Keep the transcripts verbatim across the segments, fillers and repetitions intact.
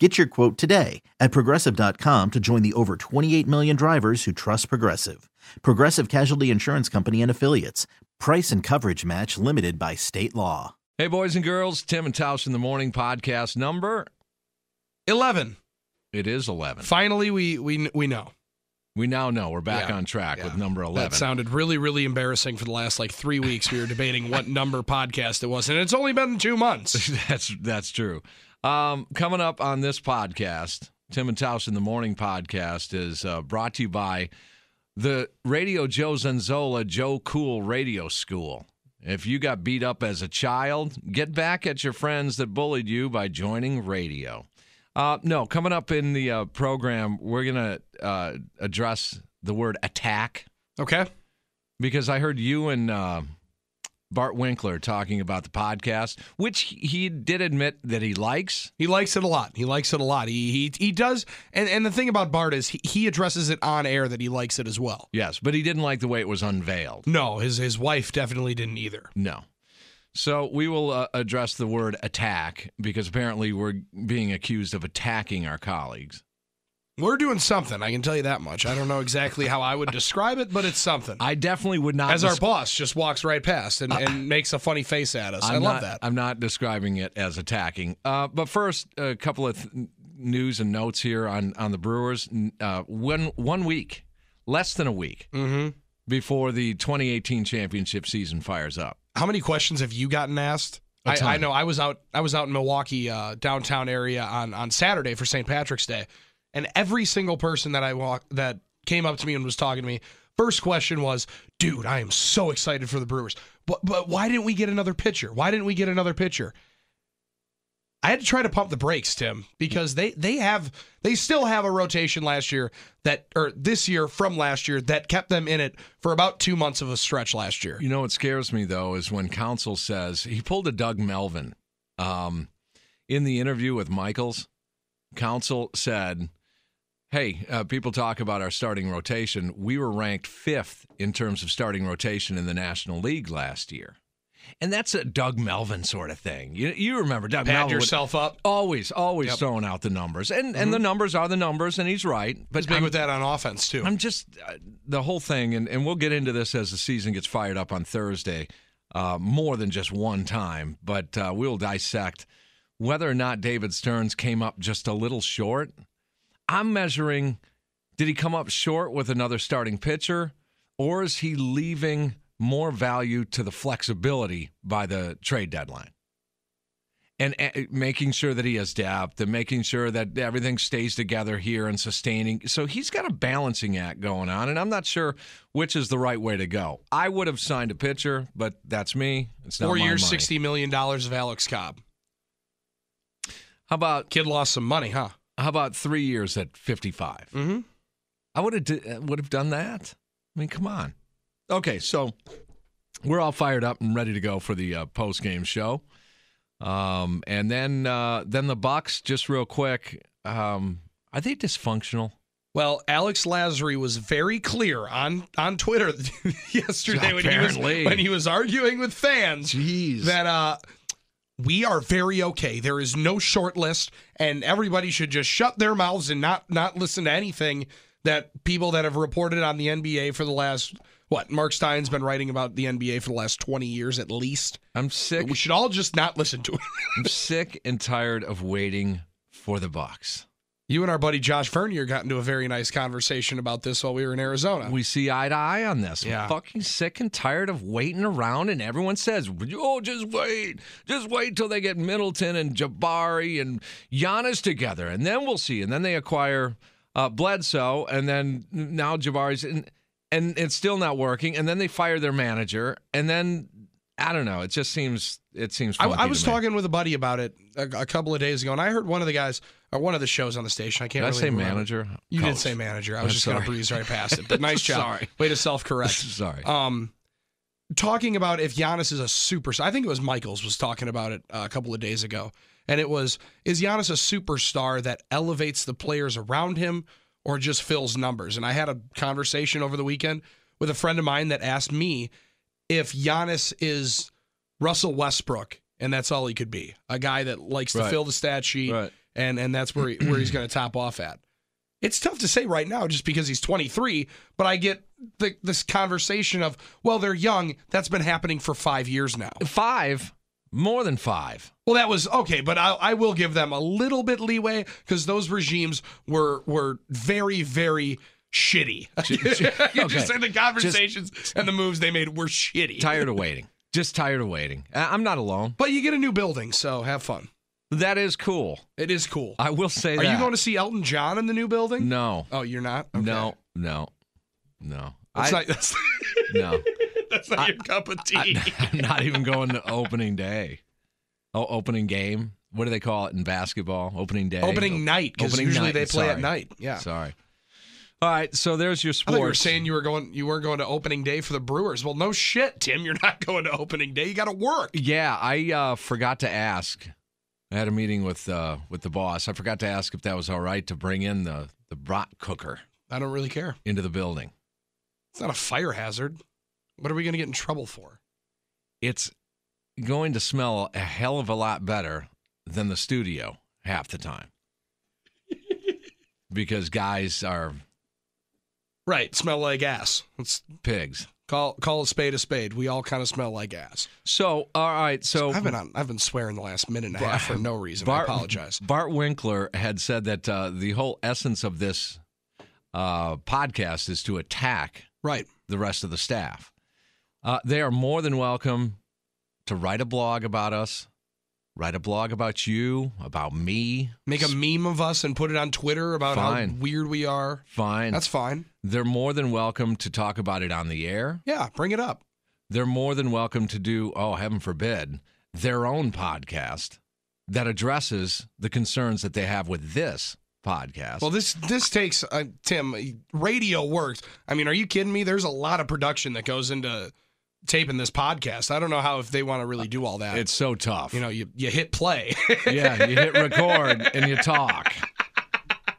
Get your quote today at Progressive dot com to join the over twenty-eight million drivers who trust Progressive. Progressive Casualty Insurance Company and Affiliates. Price and coverage match limited by state law. Hey, boys and girls. Tim and Taos in the Morning podcast number eleven. It is eleven. Finally, we we we know. We now know. We're back yeah, on track yeah. with number eleven. That sounded really, really embarrassing for the last, like, three weeks. We were debating what number podcast it was, and it's only been two months. that's, that's true. Um, coming up on this podcast, Tim and Taos in the Morning podcast is uh, brought to you by the Radio Joe Zenzola Joe Cool Radio School. If you got beat up as a child, get back at your friends that bullied you by joining radio. Uh, no, coming up in the uh, program, we're going to uh, address the word attack. Okay. Because I heard you and... Uh, Bart Winkler talking about the podcast, which he did admit that he likes. He likes it a lot. He likes it a lot. He he, he does. And, and the thing about Bart is he, he addresses it on air that he likes it as well. Yes, but he didn't like the way it was unveiled. No, his, his wife definitely didn't either. No. So we will uh, address the word attack because apparently we're being accused of attacking our colleagues. We're doing something, I can tell you that much. I don't know exactly how I would describe it, but it's something. I definitely would not. As dis- our boss just walks right past and, uh, and makes a funny face at us. I'm I love not, that. I'm not describing it as attacking. Uh, but first, a couple of th- news and notes here on, on the Brewers. Uh, one, one week, less than a week, mm-hmm. before the twenty eighteen championship season fires up. How many questions have you gotten asked? I, I know. I was out I was out in Milwaukee, uh, downtown area on, on Saturday for Saint Patrick's Day. And every single person that I walk that came up to me and was talking to me, first question was, dude, I am so excited for the Brewers. But but why didn't we get another pitcher? Why didn't we get another pitcher? I had to try to pump the brakes, Tim, because they they have they still have a rotation last year that or this year from last year that kept them in it for about two months of a stretch last year. You know what scares me though is when Counsell says he pulled a Doug Melvin. Um, in the interview with Michaels, Counsell said, hey, uh, people talk about our starting rotation. We were ranked fifth in terms of starting rotation in the National League last year. And that's a Doug Melvin sort of thing. You, you remember Doug Pat Melvin. Pat yourself up. Always, always yep. throwing out the numbers. And mm-hmm. and the numbers are the numbers, and he's right. But he's big I'm, with that on offense, too. I'm just, uh, the whole thing, and, and we'll get into this as the season gets fired up on Thursday, uh, more than just one time. But uh, we'll dissect whether or not David Stearns came up just a little short. I'm measuring, did he come up short with another starting pitcher, or is he leaving more value to the flexibility by the trade deadline? And uh, making sure that he has depth and making sure that everything stays together here and sustaining. So he's got a balancing act going on, and I'm not sure which is the right way to go. I would have signed a pitcher, but that's me. It's not my money. Four years, sixty million dollars of Alex Cobb. How about... Kid lost some money, huh? How about three years at fifty-five? Mm-hmm. I would have d- would have done that. I mean, come on. Okay, so we're all fired up and ready to go for the uh, post-game show. Um, and then uh, then the Bucks, just real quick, um, are they dysfunctional? Well, Alex Lazary was very clear on, on Twitter yesterday when he, was, when he was arguing with fans Jeez. that... Uh, We are very okay. There is no short list, and everybody should just shut their mouths and not not listen to anything that people that have reported on the N B A for the last, what, Mark Stein's been writing about the N B A for the last twenty years at least. I'm sick. But we should all just not listen to it. I'm sick and tired of waiting for the Bucks. You and our buddy Josh Vernier got into a very nice conversation about this while we were in Arizona. We see eye to eye on this. Yeah. I'm fucking sick and tired of waiting around, and everyone says, oh, just wait. Just wait till they get Middleton and Jabari and Giannis together, and then we'll see. And then they acquire uh, Bledsoe, and then now Jabari's, in, and it's still not working. And then they fire their manager, and then... I don't know. It just seems it seems. I, I was talking with a buddy about it a, a couple of days ago, and I heard one of the guys or one of the shows on the station. I can't. Did really I say remember. manager? You Coach. did say manager. I was I'm just going to breeze right past it. But nice job. Sorry. Way to self-correct. Sorry. Um, talking about if Giannis is a superstar. I think it was Michaels was talking about it uh, a couple of days ago. And it was, is Giannis a superstar that elevates the players around him or just fills numbers? And I had a conversation over the weekend with a friend of mine that asked me if Giannis is Russell Westbrook and that's all he could be, a guy that likes right. to fill the stat sheet right. and, and that's where, he, where he's going to top off at. It's tough to say right now just because he's twenty-three, but I get the, this conversation of, well, they're young. That's been happening for five years now. Five? More than five. Well, that was okay, but I, I will give them a little bit leeway because those regimes were were very, very shitty. you okay. just said the conversations just, and the moves they made were shitty. Tired of waiting. Just tired of waiting. I'm not alone. But you get a new building, so have fun. That is cool. It is cool. I will say Are that. Are you going to see Elton John in the new building? No. Oh, you're not? Okay. No, no, no. That's I, not, that's, no. That's not I, your cup of tea. I, I'm not even going to opening day. Oh, opening game. What do they call it in basketball? Opening day. Opening o- night. Because usually night. they play Sorry. at night. Yeah. Sorry. All right. So there's your sports. I thought you were saying you were going. You weren't going to opening day for the Brewers. Well, no shit, Tim. You're not going to opening day. You got to work. Yeah, I uh, forgot to ask. I had a meeting with uh, with the boss. I forgot to ask if that was all right to bring in the the brat cooker. I don't really care. Into the building. It's not a fire hazard. What are we going to get in trouble for? It's going to smell a hell of a lot better than the studio half the time. Because guys are... Right, smell like ass. It's pigs. Call call a spade a spade. We all kind of smell like ass. So, all right, so... I've been on, I've been swearing the last minute and a Bart, half for no reason. Bart, I apologize. Bart Winkler had said that uh, the whole essence of this uh, podcast is to attack... Right. The rest of the staff. Uh, they are more than welcome to write a blog about us, write a blog about you, about me. Make a meme of us and put it on Twitter about fine. how weird we are. Fine. That's fine. They're more than welcome to talk about it on the air. Yeah, bring it up. They're more than welcome to do, oh, heaven forbid, their own podcast that addresses the concerns that they have with this podcast. Well, this this takes uh, Tim. Radio works. I mean, are you kidding me? There's a lot of production that goes into taping this podcast. I don't know how if they want to really do all that. It's so tough. You know, you you hit play. Yeah, you hit record and you talk.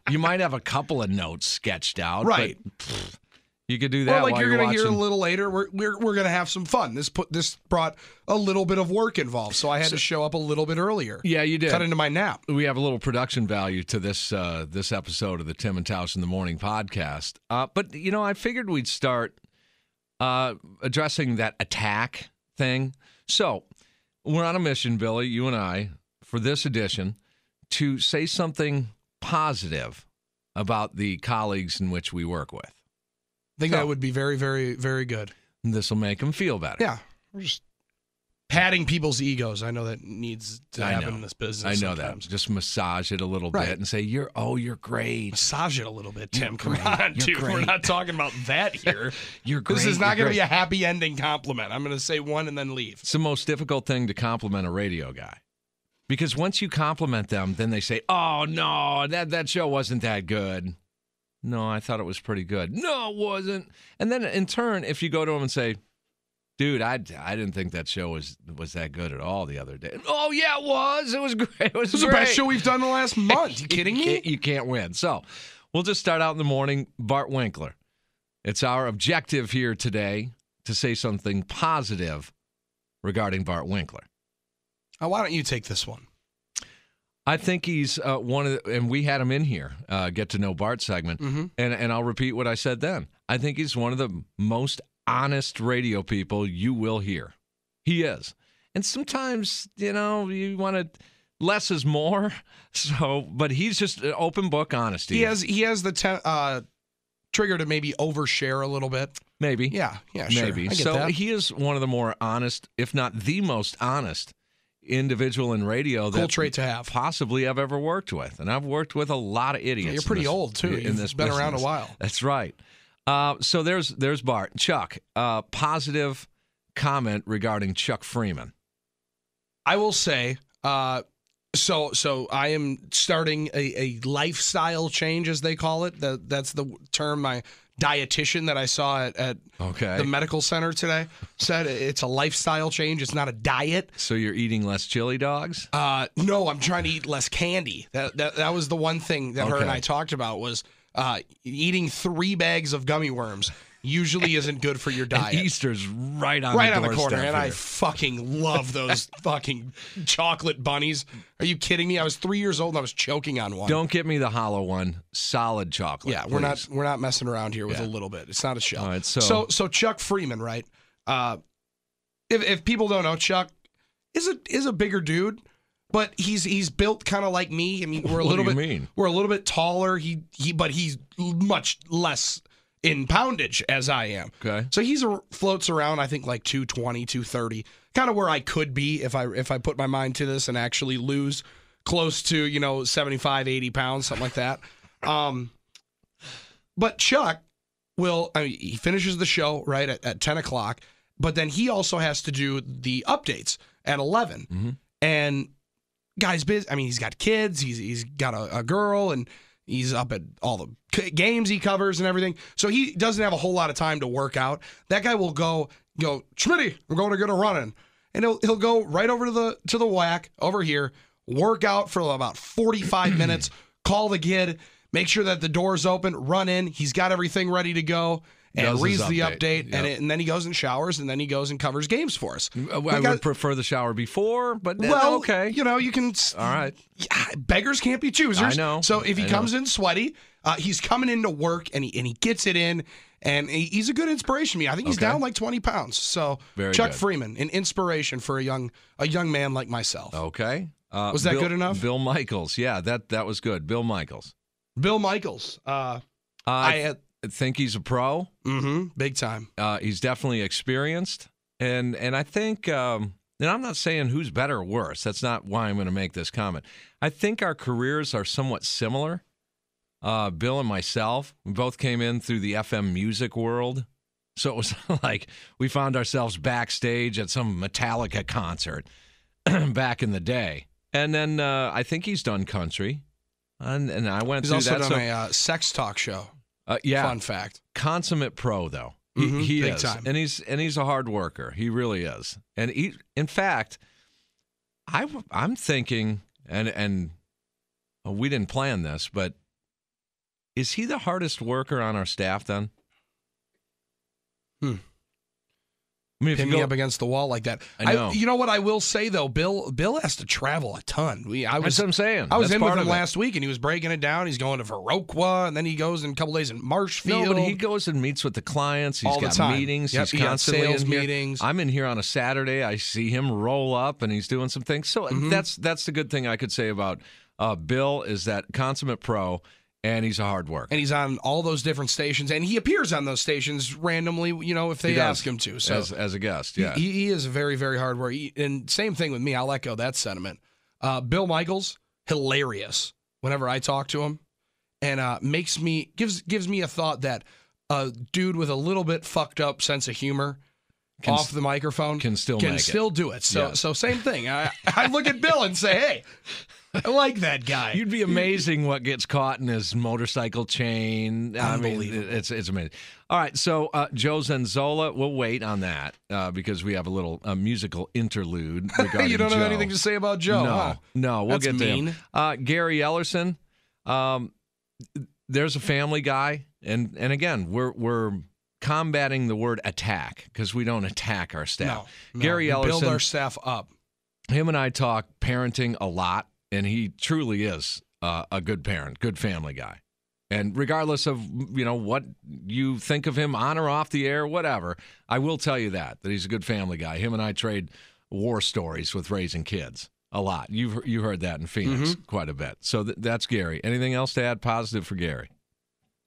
You might have a couple of notes sketched out, right? But, pff, you could do that. Or like while you're, you're going to hear a little later. We're we're we're going to have some fun. This put this brought a little bit of work involved, so I had so, to show up a little bit earlier. Yeah, you did. Cut into my nap. We have a little production value to this uh, this episode of the Tim and Tausch in the Morning podcast. Uh, but you know, I figured we'd start uh, addressing that attack thing. So we're on a mission, Billy, you and I, for this edition, to say something positive about the colleagues in which we work with. I think so, that would be very, very, very good. This will make them feel better. Yeah. We're just patting people's egos. I know that needs to I happen know. in this business. I know sometimes. that. Just massage it a little right. bit and say, you're, oh, you're great. Massage it a little bit, Tim. You're Come great. on, you're dude. Great. We're not talking about that here. You're great. This is not going to be a happy ending compliment. I'm going to say one and then leave. It's the most difficult thing to compliment a radio guy. Because once you compliment them, then they say, oh, no, that, that show wasn't that good. No, I thought it was pretty good. No, it wasn't. And then in turn, if you go to him and say, dude, I, I didn't think that show was was that good at all the other day. Oh, yeah, it was. It was great. It was, it was great. The best show we've done in the last month. You kidding me? You can't win. So we'll just start out in the morning. Bart Winkler, it's our objective here today to say something positive regarding Bart Winkler. Oh, why don't you take this one? I think he's uh, one of the, and we had him in here, uh, Get to Know Bart segment, mm-hmm. and, and I'll repeat what I said then. I think he's one of the most honest radio people you will hear. He is. And sometimes, you know, you want to, less is more, so, but he's just an open book honesty. He has he has the te- uh, trigger to maybe overshare a little bit. Maybe. Yeah, yeah, sure. Maybe. I get so that. He is one of the more honest, if not the most honest, individual in radio that cool trait to have. Possibly I've ever worked with. And I've worked with a lot of idiots. Yeah, you're pretty this, old, too. In You've this been business. around a while. That's right. Uh, so there's there's Bart. Chuck, uh, positive comment regarding Chuck Freeman. I will say, uh, so so I am starting a, a lifestyle change, as they call it. That That's the term my dietitian that I saw at, at okay. the medical center today said it's a lifestyle change. It's not a diet. So you're eating less chili dogs? Uh, no, I'm trying to eat less candy. That that, that was the one thing that okay. her and I talked about was uh, eating three bags of gummy worms usually isn't good for your diet. And Easter's right on right the corner. Right on the corner, and here. I fucking love those fucking chocolate bunnies. Are you kidding me? I was three years old and I was choking on one. Don't get me the hollow one. Solid chocolate. Yeah, please. we're not we're not messing around here with yeah. a little bit. It's not a shell. All right, so. so so Chuck Freeman, right? Uh, if if people don't know, Chuck is a is a bigger dude, but he's he's built kind of like me. I mean, we're a what little do you bit mean? We're a little bit taller. He he, but he's much less in poundage as I am. Okay. So he's a, floats around, I think, like two twenty, two thirty, kind of where I could be if I if I put my mind to this and actually lose close to, you know, seventy-five, eighty pounds, something like that. Um, but Chuck will, I mean, he finishes the show, right, at, at ten o'clock, but then he also has to do the updates at eleven. Mm-hmm. And guy's busy. I mean, he's got kids, he's he's got a, a girl, and he's up at all the games he covers and everything. So he doesn't have a whole lot of time to work out. That guy will go, go, Schmitty, we're going to get a run-in. And he'll, he'll go right over to the to the whack over here, work out for about forty-five minutes, call the kid, make sure that the door's open, run in. He's got everything ready to go. And reads update. the update, yep. and, it, and then he goes and showers, and then he goes and covers games for us. I like would I, prefer the shower before, but well, okay. You know, you can. All right. Beggars can't be choosers. I know. So if he I comes know. in sweaty, uh, he's coming into work, and he and he gets it in, and he, he's a good inspiration to me. I think he's okay. down like twenty pounds. So Very Chuck good. Freeman, an inspiration for a young a young man like myself. Okay. Uh, was that Bill, good enough? Bill Michaels. Yeah, that that was good. Bill Michaels. Bill Michaels. Uh, uh, I had. Think he's a pro, mm-hmm. big time. Uh, he's definitely experienced, and and I think, um, and I'm not saying who's better or worse. That's not why I'm going to make this comment. I think our careers are somewhat similar. Uh, Bill and myself, we both came in through the F M music world, so it was like we found ourselves backstage at some Metallica concert back in the day, and then uh, I think he's done country, and and I went he's through also that. He's done so, a uh, sex talk show. Uh, yeah. Fun fact. Consummate pro, though. He, mm-hmm. he Big is. Time. And he's and he's a hard worker. He really is. And he, in fact, I, I'm thinking, and, and well, we didn't plan this, but is he the hardest worker on our staff then? Hmm. I mean, if Pin you go, me up against the wall like that. I know. I, you know what I will say, though? Bill Bill has to travel a ton. We, I was, That's what I'm saying. I was That's in with him last week, and he was breaking it down. He's going to Viroqua, and then he goes in a couple days in Marshfield. No, but he goes and meets with the clients. He's All got the time. meetings. Yep. He's he constantly sales in here. meetings. I'm in here on a Saturday. I see him roll up, and he's doing some things. So mm-hmm. that's that's the good thing I could say about uh, Bill is that consummate pro. And he's a hard worker. And he's on all those different stations, and he appears on those stations randomly, you know, if they ask him to. So as, as a guest, yeah. He, he is a very, very hard worker. He, and same thing with me. I'll echo that sentiment. Uh, Bill Michaels, hilarious whenever I talk to him, and uh, makes me gives gives me a thought that a dude with a little bit fucked up sense of humor can, off the microphone can still can make still it. do it. So yeah. so same thing. I, I look at Bill and say, hey. I like that guy. You'd be amazing what gets caught in his motorcycle chain. I mean, it's it's amazing. All right, so uh, Joe Zenzola, we'll wait on that uh, because we have a little uh, musical interlude regarding You don't Joe. have anything to say about Joe, No, huh? no we'll That's get mean. to him. Uh, Gary Ellerson, um, there's a family guy, and, and again, we're we're combating the word attack because we don't attack our staff. No, no. Gary Ellerson, we build our staff up. Him and I talk parenting a lot. And he truly is uh, a good parent, good family guy. And regardless of, you know, what you think of him on or off the air, whatever, I will tell you that, that he's a good family guy. Him and I trade war stories with raising kids a lot. You've you heard that in Phoenix mm-hmm. quite a bit. So th- that's Gary. Anything else to add positive for Gary?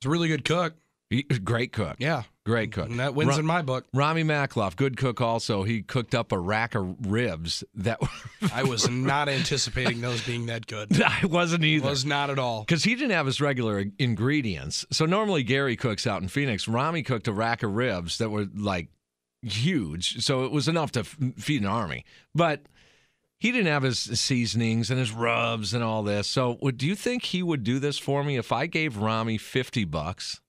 He's a really good cook. He, great cook. Yeah. Great cook. And that wins Ra- in my book. Rami Maklouf, good cook also. He cooked up a rack of ribs that were... I was not anticipating those being that good. I wasn't either. Was not at all. Because he didn't have his regular ingredients. So normally Gary cooks out in Phoenix. Rami cooked a rack of ribs that were, like, huge. So it was enough to f- feed an army. But he didn't have his seasonings and his rubs and all this. So do you think he would do this for me if I gave Rami fifty bucks?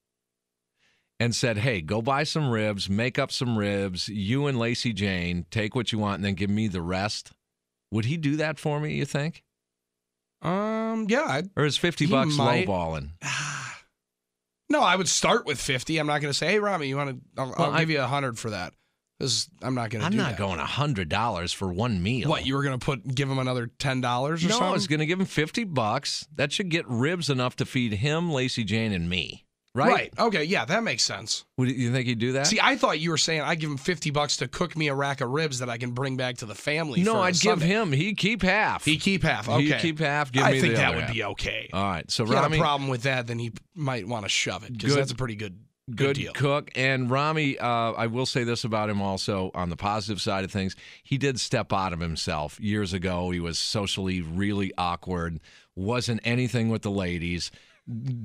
and said, hey, go buy some ribs, make up some ribs, you and Lacey Jane, take what you want, and then give me the rest, would he do that for me, you think? Um, yeah. I'd, or is fifty bucks might... lowballing? No, I would start with fifty. I'm not going to say, hey, Rami, you want to, I'll, well, I'll give you one hundred for that. This, I'm not going to do that. I'm not going one hundred dollars for one meal. What, you were going to put give him another ten dollars or no, something? No, I was going to give him fifty bucks. That should get ribs enough to feed him, Lacey Jane, and me. Right? Right. Okay, yeah, that makes sense. Would you think he'd do that? See, I thought you were saying I'd give him fifty bucks to cook me a rack of ribs that I can bring back to the family. No, for I'd give him. He'd keep half. He'd keep half. Okay. He'd keep half. Give I me think the that would half. Be okay. All right. So, if Rami, you had a problem with that, then he might want to shove it because that's a pretty good, good, good deal. Cook. And Rami, uh, I will say this about him also on the positive side of things. He did step out of himself years ago. He was socially really awkward, wasn't anything with the ladies.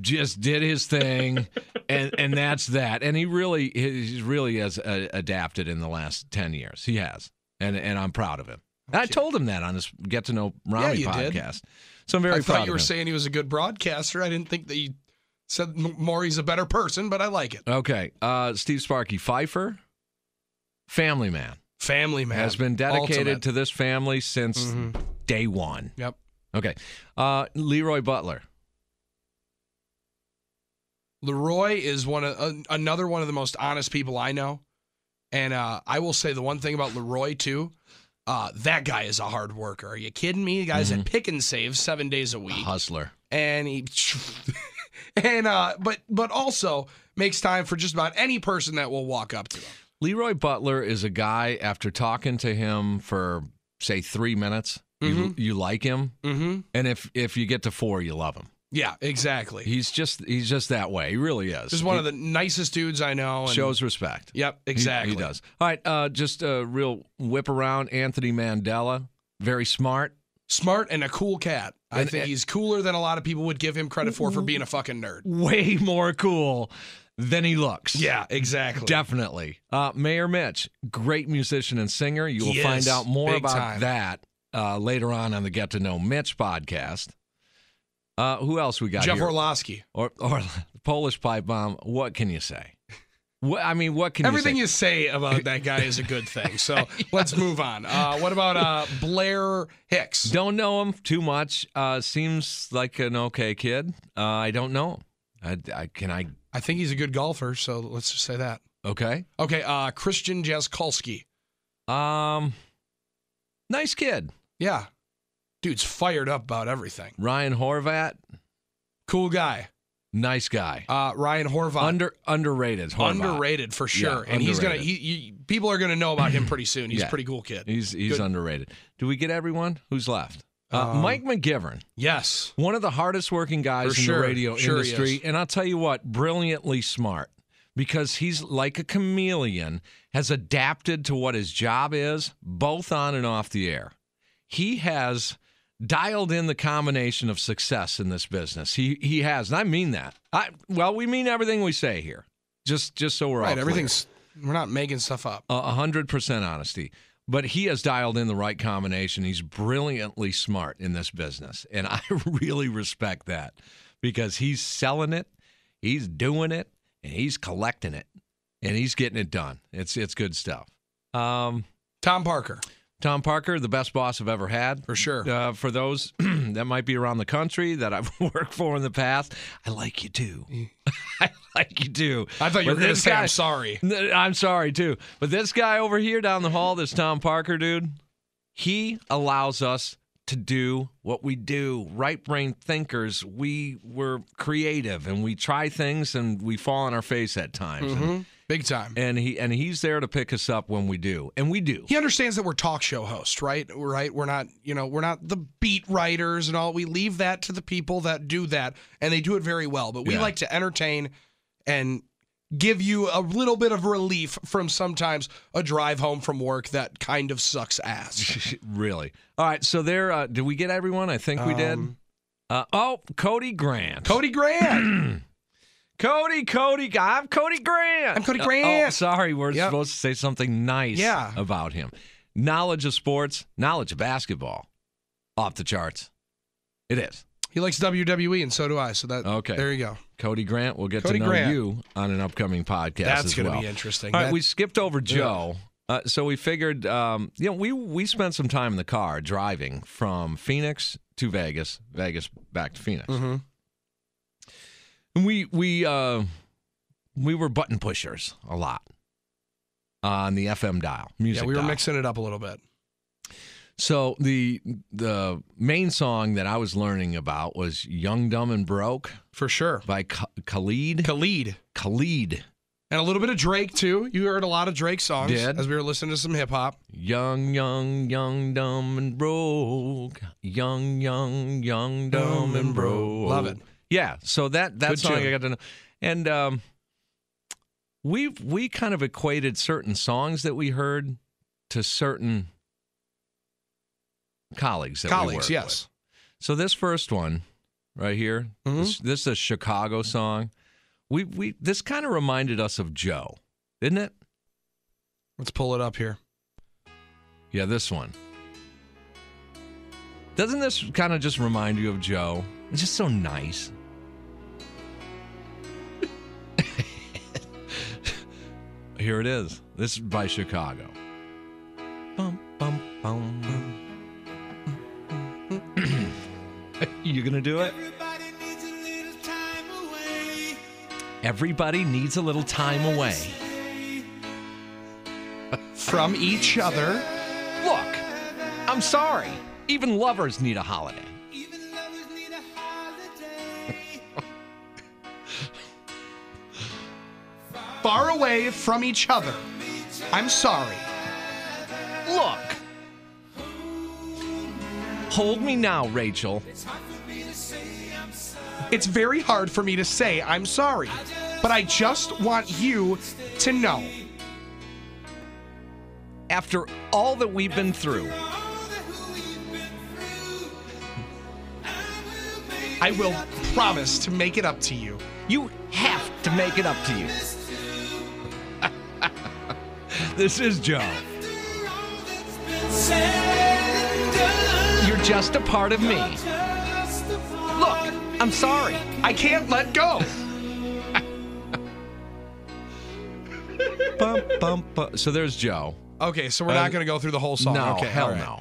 Just did his thing, and, and that's that. And he really, he really has uh, adapted in the last ten years. He has, and and I'm proud of him. Okay. And I told him that on his Get to Know Rami yeah, podcast. Did. So I'm very I proud. I thought you were him. saying he was a good broadcaster. I didn't think that you said Maury's a better person, but I like it. Okay, uh, Steve Sparky Pfeiffer, family man, family man has been dedicated Ultimate. to this family since mm-hmm. day one. Yep. Okay, uh, Leroy Butler. Leroy is one of, uh, another one of the most honest people I know. And uh, I will say the one thing about Leroy, too, uh, that guy is a hard worker. Are you kidding me? The guy's mm-hmm. at pick and save seven days a week. A hustler. And he, and uh, but but also makes time for just about any person that will walk up to him. Leroy Butler is a guy, after talking to him for, say, three minutes, mm-hmm. you, you like him. Mm-hmm. And if if you get to four, you love him. Yeah, exactly. He's just he's just that way. He really is. Just one he, of the nicest dudes I know. And shows respect. Yep, exactly. He, he does. All right, uh, just a real whip around. Anthony Mandela, very smart. Smart and a cool cat. I and, think and, he's cooler than a lot of people would give him credit for, for being a fucking nerd. Way more cool than he looks. Yeah, exactly. Definitely. Uh, Mayor Mitch, great musician and singer. You will yes, find out more about time. that uh, later on on the Get to Know Mitch podcast. Uh, who else we got Jeff here? Orlowski. Or, or Polish pipe bomb. What can you say? What, I mean, what can Everything you say? Everything you say about that guy is a good thing. So yes. let's move on. Uh, what about uh, Blair Hicks? Don't know him too much. Uh, seems like an okay kid. Uh, I don't know him. I, I, can I? I think he's a good golfer, so let's just say that. Okay. Okay, uh, Christian Jaskolski. Um, nice kid. Yeah. Dude's fired up about everything. Ryan Horvat. Cool guy. Nice guy. Uh, Ryan Horvat. Under, underrated. Horvat. Underrated for sure. Yeah, and underrated. he's gonna. He, he, people are gonna know about him pretty soon. He's yeah. a pretty cool kid. He's he's Good. underrated. Do we get everyone? Who's left? Uh, um, Mike McGivern. Yes. One of the hardest working guys for in sure. the radio sure industry. And I'll tell you what, brilliantly smart. Because he's like a chameleon, has adapted to what his job is, both on and off the air. He has dialed in the combination of success in this business. He he has, and I mean that. I well, we mean everything we say here. Just just so we're right, all clear. Everything's we're not making stuff up. A hundred percent honesty. But he has dialed in the right combination. He's brilliantly smart in this business, and I really respect that because he's selling it, he's doing it, and he's collecting it, and he's getting it done. It's it's good stuff. Um, Tom Parker. Tom Parker, the best boss I've ever had. For sure. Uh, for those that might be around the country that I've worked for in the past, I like you too. I like you too. I thought you but were going to say guy, I'm sorry. I'm sorry too. But this guy over here down the hall, this Tom Parker dude, he allows us to do what we do. Right brain thinkers, we were creative and we try things and we fall on our face at times. Mm-hmm. And, Big time. And he and he's there to pick us up when we do. And we do. He understands that we're talk show hosts, right? Right? We're not, you know, we're not the beat writers and all. We leave that to the people that do that, and they do it very well. But we yeah. like to entertain and give you a little bit of relief from sometimes a drive home from work that kind of sucks ass. Really. All right, so there uh, did we get everyone? I think we um, did. Uh, oh, Cody Grant. Cody Grant. Cody, Cody, I'm Cody Grant. I'm Cody Grant. Uh, oh, sorry, we're yep. supposed to say something nice yeah. about him. Knowledge of sports, knowledge of basketball, off the charts. It is. He likes W W E, and so do I. So that okay. There you go. Cody Grant, we'll get Cody to know Grant. you on an upcoming podcast That's as gonna well. That's going to be interesting. All right, we skipped over Joe. Yeah. Uh, so we figured, um, you know, we, we spent some time in the car driving from Phoenix to Vegas, Vegas back to Phoenix. Mm-hmm. And we we uh, we were button pushers a lot on the F M dial, music Yeah, we were dial. mixing it up a little bit. So the the main song that I was learning about was Young, Dumb, and Broke. For sure. By K- Khalid. Khalid. Khalid. And a little bit of Drake, too. You heard a lot of Drake songs Did. as we were listening to some hip-hop. Young, young, young, dumb, and broke. Young, young, young, dumb, and broke. Love it. Yeah, so that, that song tune. I got to know. And um, we we kind of equated certain songs that we heard to certain colleagues that colleagues, we worked yes. with. So this first one right here, mm-hmm. this, this is a Chicago song. We we this kind of reminded us of Joe, didn't it? Let's pull it up here. Yeah, this one. Doesn't this kind of just remind you of Joe? It's just so nice. Here it is. This is by Chicago. Bum, bum, bum. You gonna do it? Everybody needs a little time away. From each other. Look, I'm sorry. Even lovers need a holiday. Even lovers need a holiday. Far away from each other. I'm sorry. Look. Hold me now, Rachel. It's very hard for me to say I'm sorry, but I just want you to know. After all that we've been through, I will promise to make it up to you. You have to make it up to you. This is Joe. You're just a part of me. Look. I'm sorry. I can't let go. Bum, bum, bum. So there's Joe. Okay, so we're uh, not going to go through the whole song. No, okay, hell right. no.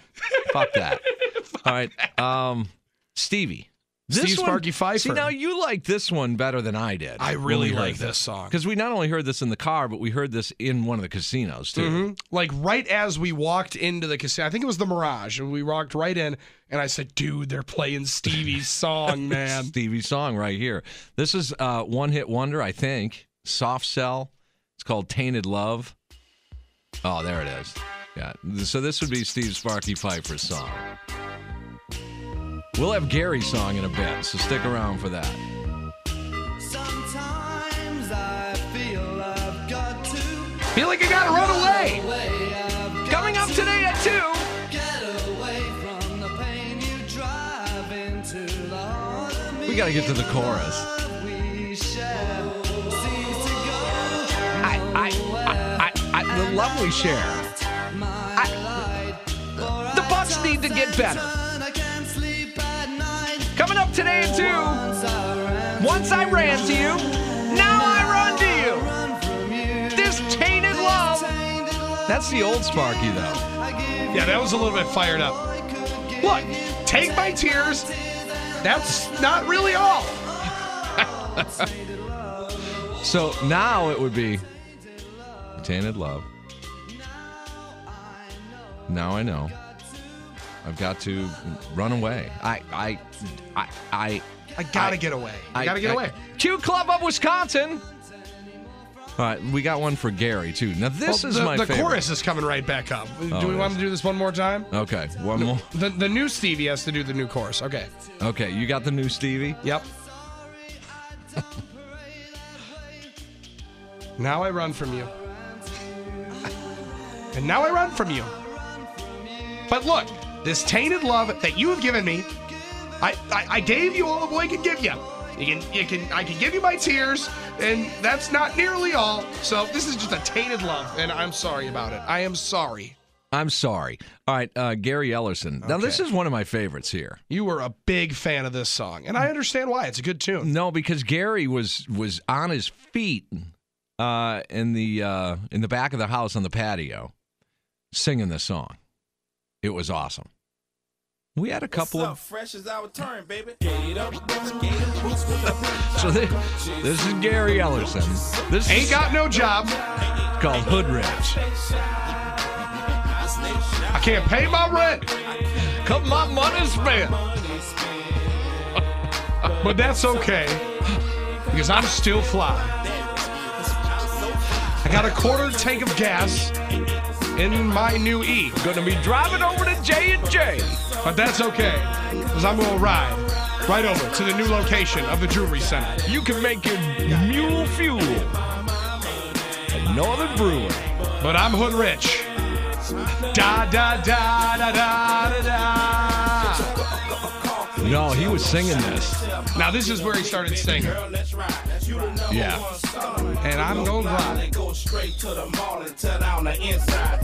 Fuck that. Fuck all right. Um, Stevie. This Steve one, Sparky Pfeiffer. See, now you like this one better than I did. I really, really like this song. Because we not only heard this in the car, but we heard this in one of the casinos, too. Mm-hmm. Like, right as we walked into the casino, I think it was the Mirage, and we walked right in, and I said, dude, they're playing Stevie's song, man. Stevie's song right here. This is uh, One Hit Wonder, I think. Soft Cell. It's called Tainted Love. Oh, there it is. Yeah. So this would be Steve Sparky Pfeiffer's song. We'll have Gary's song in a bit, so stick around for that. Sometimes I feel I've got to feel like I gotta run away. Away Coming up to today at two. Get away from the pain you drive into the heart of me. We gotta get to the chorus. We shall cease to go I, I, I, I, I, the love we share. I, the Bucks need to get better. Coming up today at two, Once I Ran to You, Now I Run to You. This Tainted Love. That's the old Sparky, though. Yeah, that was a little bit fired up. Look, take my tears. That's not really all. So now it would be Tainted Love. Now I know. I've got to run away. I, I, I, I, I gotta I, get away. I, I gotta get I, away. Q Club of Wisconsin. All right, we got one for Gary too. Now this well, is the, my the favorite. The chorus is coming right back up. Oh, do we want to do this one more time? Okay, one no, more. The the new Stevie has to do the new chorus. Okay. Okay, you got the new Stevie. Yep. Now I run from you. And now I run from you. But look. This tainted love that you have given me, I, I, I gave you all a boy can give you. You can, you can, I can give you my tears, and that's not nearly all. So this is just a tainted love, and I'm sorry about it. I am sorry. I'm sorry. All right, uh, Gary Ellerson. Okay. Now, this is one of my favorites here. You were a big fan of this song, and I understand why. It's a good tune. No, because Gary was was on his feet uh, in the uh, in the back of the house on the patio singing this song. It was awesome. We had a couple of... Fresh is our turn, baby. So this, this is Gary Ellerson. This Ain't Got No Job. Called Hood Rats. I can't pay my rent, cause my money's spent. But that's okay, because I'm still fly. I got a quarter tank of gas in my new E. Gonna be driving over to J and J. But that's okay, because I'm gonna ride right over to the new location of the Jewelry Center. You can make your mule fuel at Northern Brewery. But I'm hood rich. Da, da, da, da, da, da. No, he was singing this. Now, this is where he started singing. Yeah. And I'm going to ride. Go straight to the mall and turn on the inside.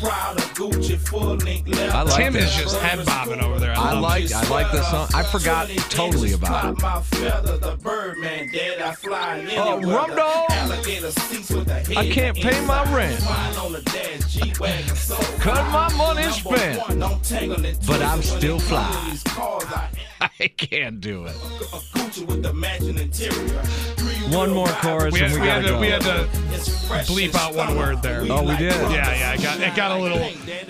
Proud of Gucci, full link leather. Tim is just head bobbing over there. I, I like I like this song. I forgot totally about it. Oh, rum dog. I can't pay my rent. Cut my money spent. But I'm still fly. I can't do it. One more chorus we had, and we, we gotta had to, go. We had to bleep out one word there. Oh, we did? Yeah, yeah. It got, it got a little,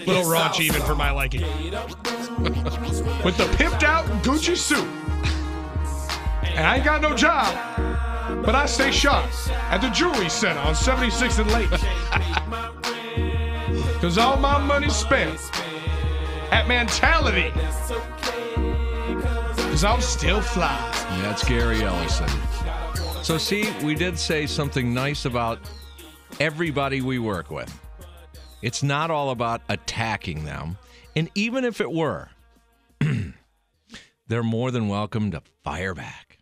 little raunchy even for my liking. With the pimped out Gucci suit. And I ain't got no job, but I stay sharp at the Jewelry Center on seventy-sixth and Lake. Because all my money's spent at Mentality. Because I'm still fly. And that's Gary Ellerson. So see, we did say something nice about everybody we work with. It's not all about attacking them. And even if it were, they're more than welcome to fire back.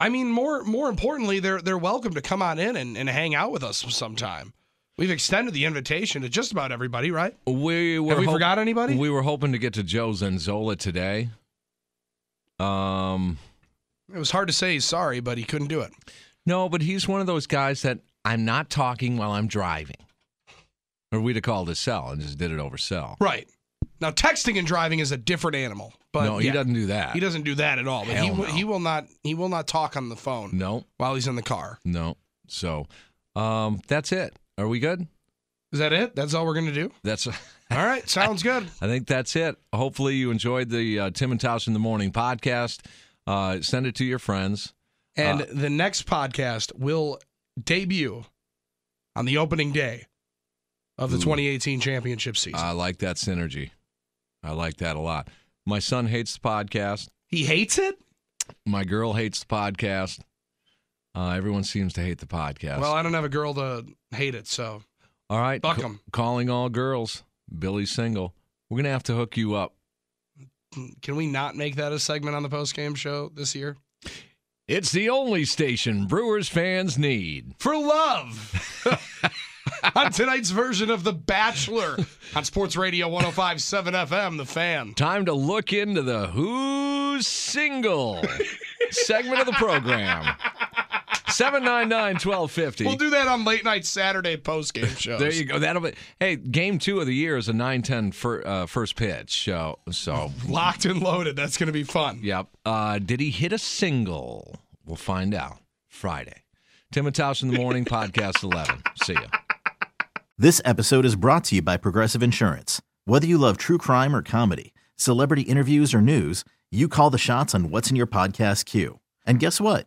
I mean, more more importantly, they're they're welcome to come on in and, and hang out with us sometime. We've extended the invitation to just about everybody, right? We were Have we ho- forgot anybody? We were hoping to get to Joe Zenzola today. Um, It was hard to say he's sorry, but he couldn't do it. No, but he's one of those guys that I'm not talking while I'm driving. Or we'd have called his cell and just did it over cell. Right. Now, texting and driving is a different animal. But no, he yeah, doesn't do that. He doesn't do that at all. But he, no. he will not He will not talk on the phone no. while he's in the car. No. So, um, that's it. Are we good? Is that it? That's all we're going to do? That's a- All right. Sounds good. I think that's it. Hopefully, you enjoyed the uh, Tim and Tausch in the Morning podcast. Uh, send it to your friends. And uh, the next podcast will debut on the opening day of the Ooh. twenty eighteen championship season. I like that synergy. I like that a lot. My son hates the podcast. He hates it? My girl hates the podcast. Uh, everyone seems to hate the podcast. Well, I don't have a girl to hate it, so. All right. Fuck 'em. C- calling all girls. Billy's single. We're going to have to hook you up. Can we not make that a segment on the post-game show this year? It's the only station Brewers fans need. For love. On tonight's version of The Bachelor on Sports Radio one oh five point seven F M, The Fan. Time to look into the Who's Single segment of the program. seven ninety-nine, twelve fifty. We'll do that on late night Saturday post-game shows. There you go. That'll be. Hey, game two of the year is a nine ten fir, uh, first pitch. Uh, so locked and loaded. That's going to be fun. Yep. Uh, did he hit a single? We'll find out Friday. Tim and Tausch in the Morning, podcast eleven. See ya. This episode is brought to you by Progressive Insurance. Whether you love true crime or comedy, celebrity interviews or news, you call the shots on what's in your podcast queue. And guess what?